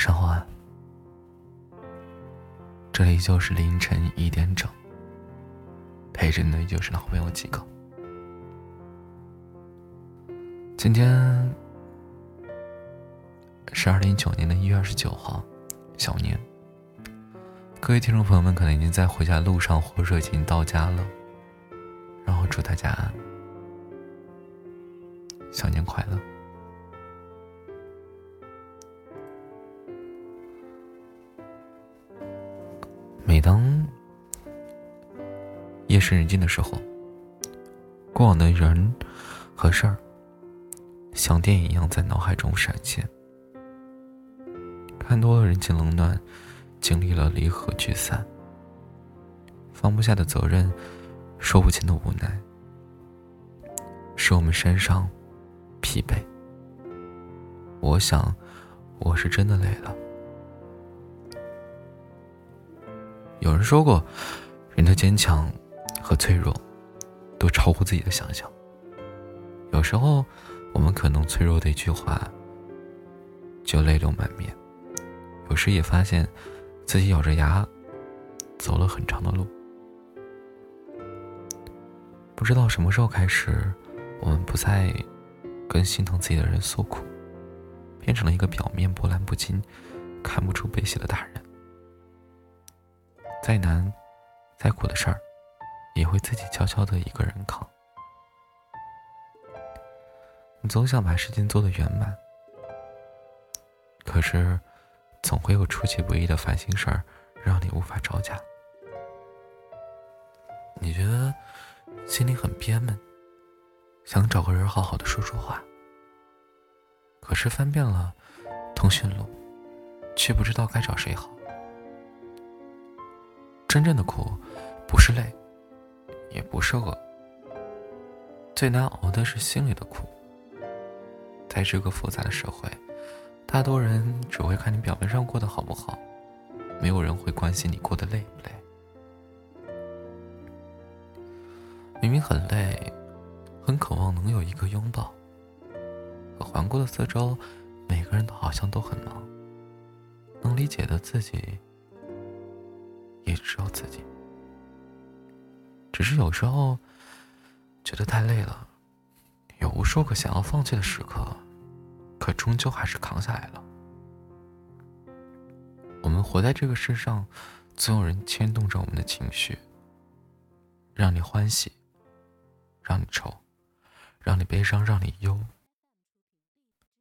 上好啊，这里就是凌晨1点整，陪着你的就是老朋友几个。今天是2019年1月29号，小年。各位听众朋友们可能已经在回家路上或者已经到家了，然后祝大家小年快乐。每当夜深人静的时候，过往的人和事儿像电影一样在脑海中闪现，看多了人情冷暖，经历了离合聚散，放不下的责任，说不清的无奈，使我们身上疲惫。我想我是真的累了。有人说过，人的坚强和脆弱都超乎自己的想象。有时候我们可能脆弱的一句话就泪流满面，有时也发现自己咬着牙走了很长的路。不知道什么时候开始，我们不再跟心疼自己的人诉苦，变成了一个表面波澜不惊、看不出悲喜的大人。再难再苦的事儿也会自己悄悄的一个人扛。你总想把事情做得圆满，可是总会有出其不意的烦心事儿让你无法招架。你觉得心里很憋闷，想找个人好好的说说话，可是翻遍了通讯录却不知道该找谁好。真正的苦不是累也不是饿，最难熬的是心里的苦。在这个复杂的社会，大多人只会看你表面上过得好不好，没有人会关心你过得累不累。明明很累，很渴望能有一个拥抱，可环顾的四周，每个人都好像都很忙，能理解的自己也只有自己。只是有时候觉得太累了，有无数个想要放弃的时刻，可终究还是扛下来了。我们活在这个世上，总有人牵动着我们的情绪，让你欢喜，让你愁，让你悲伤，让你忧。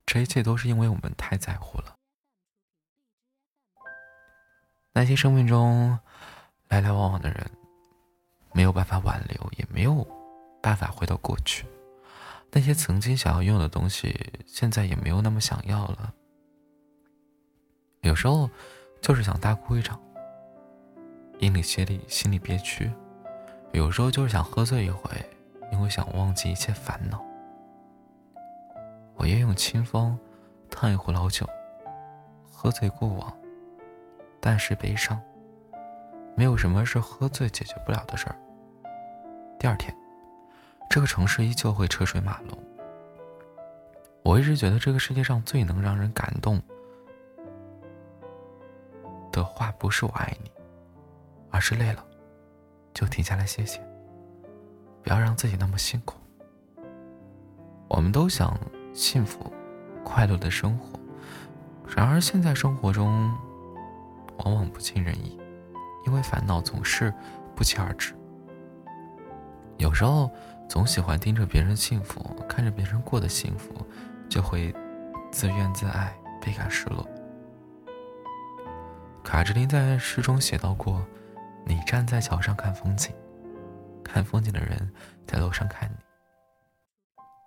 这一切都是因为我们太在乎了。那些生命中来来往往的人，没有办法挽留，也没有办法回到过去。那些曾经想要拥有的东西，现在也没有那么想要了。有时候就是想大哭一场，阴里邪里，心里憋屈。有时候就是想喝醉一回，因为想忘记一切烦恼。我也用清风烫一壶老酒，喝醉过往，但是悲伤，没有什么是喝醉解决不了的事儿。第二天，这个城市依旧会车水马龙。我一直觉得这个世界上最能让人感动的话，不是我爱你，而是累了，就停下来歇歇，不要让自己那么辛苦。我们都想幸福、快乐的生活，然而现在生活中往往不尽人意，因为烦恼总是不期而至。有时候总喜欢盯着别人幸福，看着别人过得幸福，就会自怨自艾，倍感失落。卡志林在诗中写到过，你站在桥上看风景，看风景的人在楼上看你。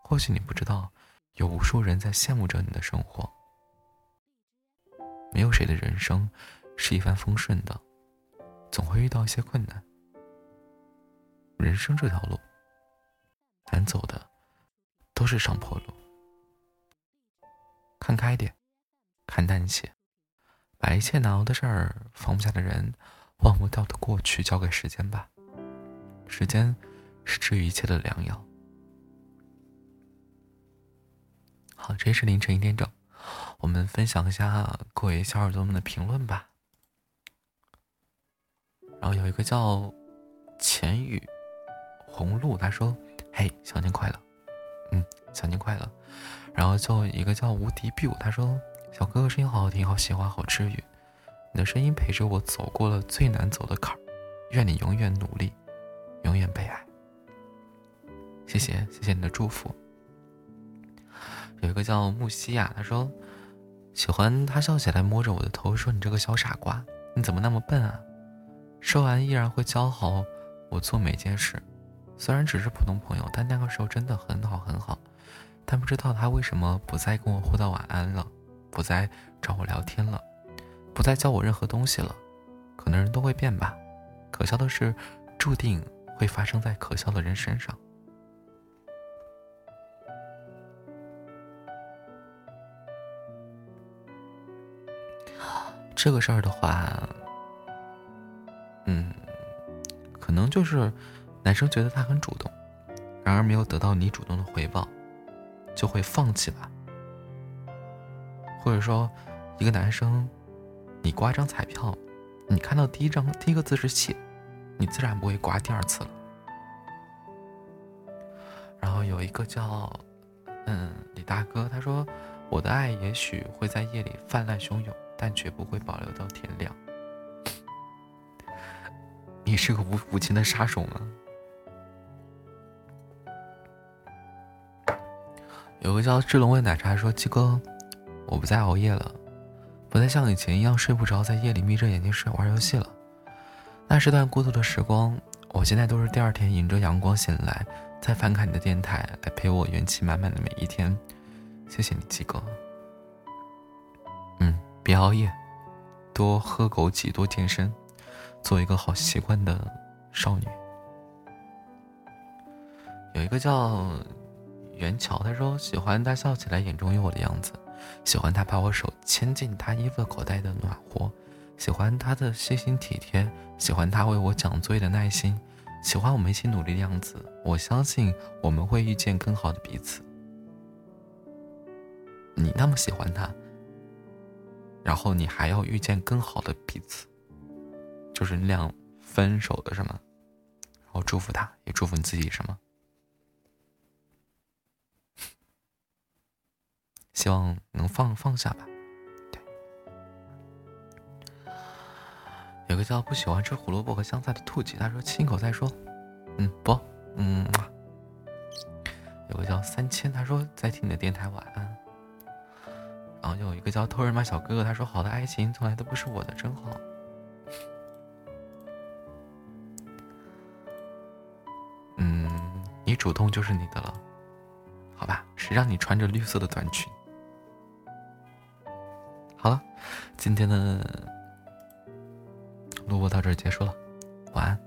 或许你不知道，有无数人在羡慕着你的生活。没有谁的人生是一帆风顺的，总会遇到一些困难。人生这条路，难走的都是上坡路。看开点，看淡一些，把一切难熬的事儿、放不下的人、忘不掉的过去交给时间吧。时间是治愈一切的良药。好，这是凌晨1点整，我们分享一下各位小耳朵们的评论吧。然后有一个叫浅雨红露，他说：“嘿，小年快乐。”嗯，小年快乐。然后就一个叫无敌 biu， 他说：“小哥哥声音好好听，好喜欢，好治愈。你的声音陪着我走过了最难走的坎儿，愿你永远努力，永远被爱。”谢谢，谢谢你的祝福。有一个叫木西亚，他说喜欢他笑起来摸着我的头说：“你这个小傻瓜，你怎么那么笨啊？说完依然会教好我做每件事，虽然只是普通朋友，但那个时候真的很好很好。但不知道他为什么不再跟我互道晚安了，不再找我聊天了，不再教我任何东西了。可能人都会变吧，可笑的事注定会发生在可笑的人身上。”这个事儿的话，可能就是男生觉得他很主动，然而没有得到你主动的回报，就会放弃吧。或者说，一个男生，你刮张彩票，你看到第一个字是血，你自然不会刮第二次了。然后有一个叫李大哥，他说：“我的爱也许会在夜里泛滥汹涌，但绝不会保留到天亮。”你是个无情的杀手吗？有个叫智龙味奶茶说：“鸡哥，我不再熬夜了，不再像以前一样睡不着，在夜里眯着眼睛玩游戏了。那是段孤独的时光，我现在都是第二天迎着阳光醒来，再翻看你的电台，来陪我元气满满的每一天。谢谢你，鸡哥。别熬夜，多喝枸杞，多健身，做一个好习惯的少女。”有一个叫袁乔，他说：“喜欢他笑起来眼中有我的样子，喜欢他把我手牵进他衣服口袋的暖和，喜欢他的细心体贴，喜欢他为我讲作业的耐心，喜欢我们一起努力的样子。我相信我们会遇见更好的彼此。”你那么喜欢他，然后你还要遇见更好的彼此，就是你俩分手的什么，然后祝福他，也祝福你自己什么。希望能放下吧。对，有个叫不喜欢吃胡萝卜和香菜的兔姐，他说：“亲口再说，有个叫3000，他说：“再听你的电台，晚安。”然后有一个叫偷人马小哥哥，他说：“好的爱情从来都不是我的，真好。”你主动就是你的了，好吧？谁让你穿着绿色的短裙？好了，今天的录播到这儿结束了，晚安。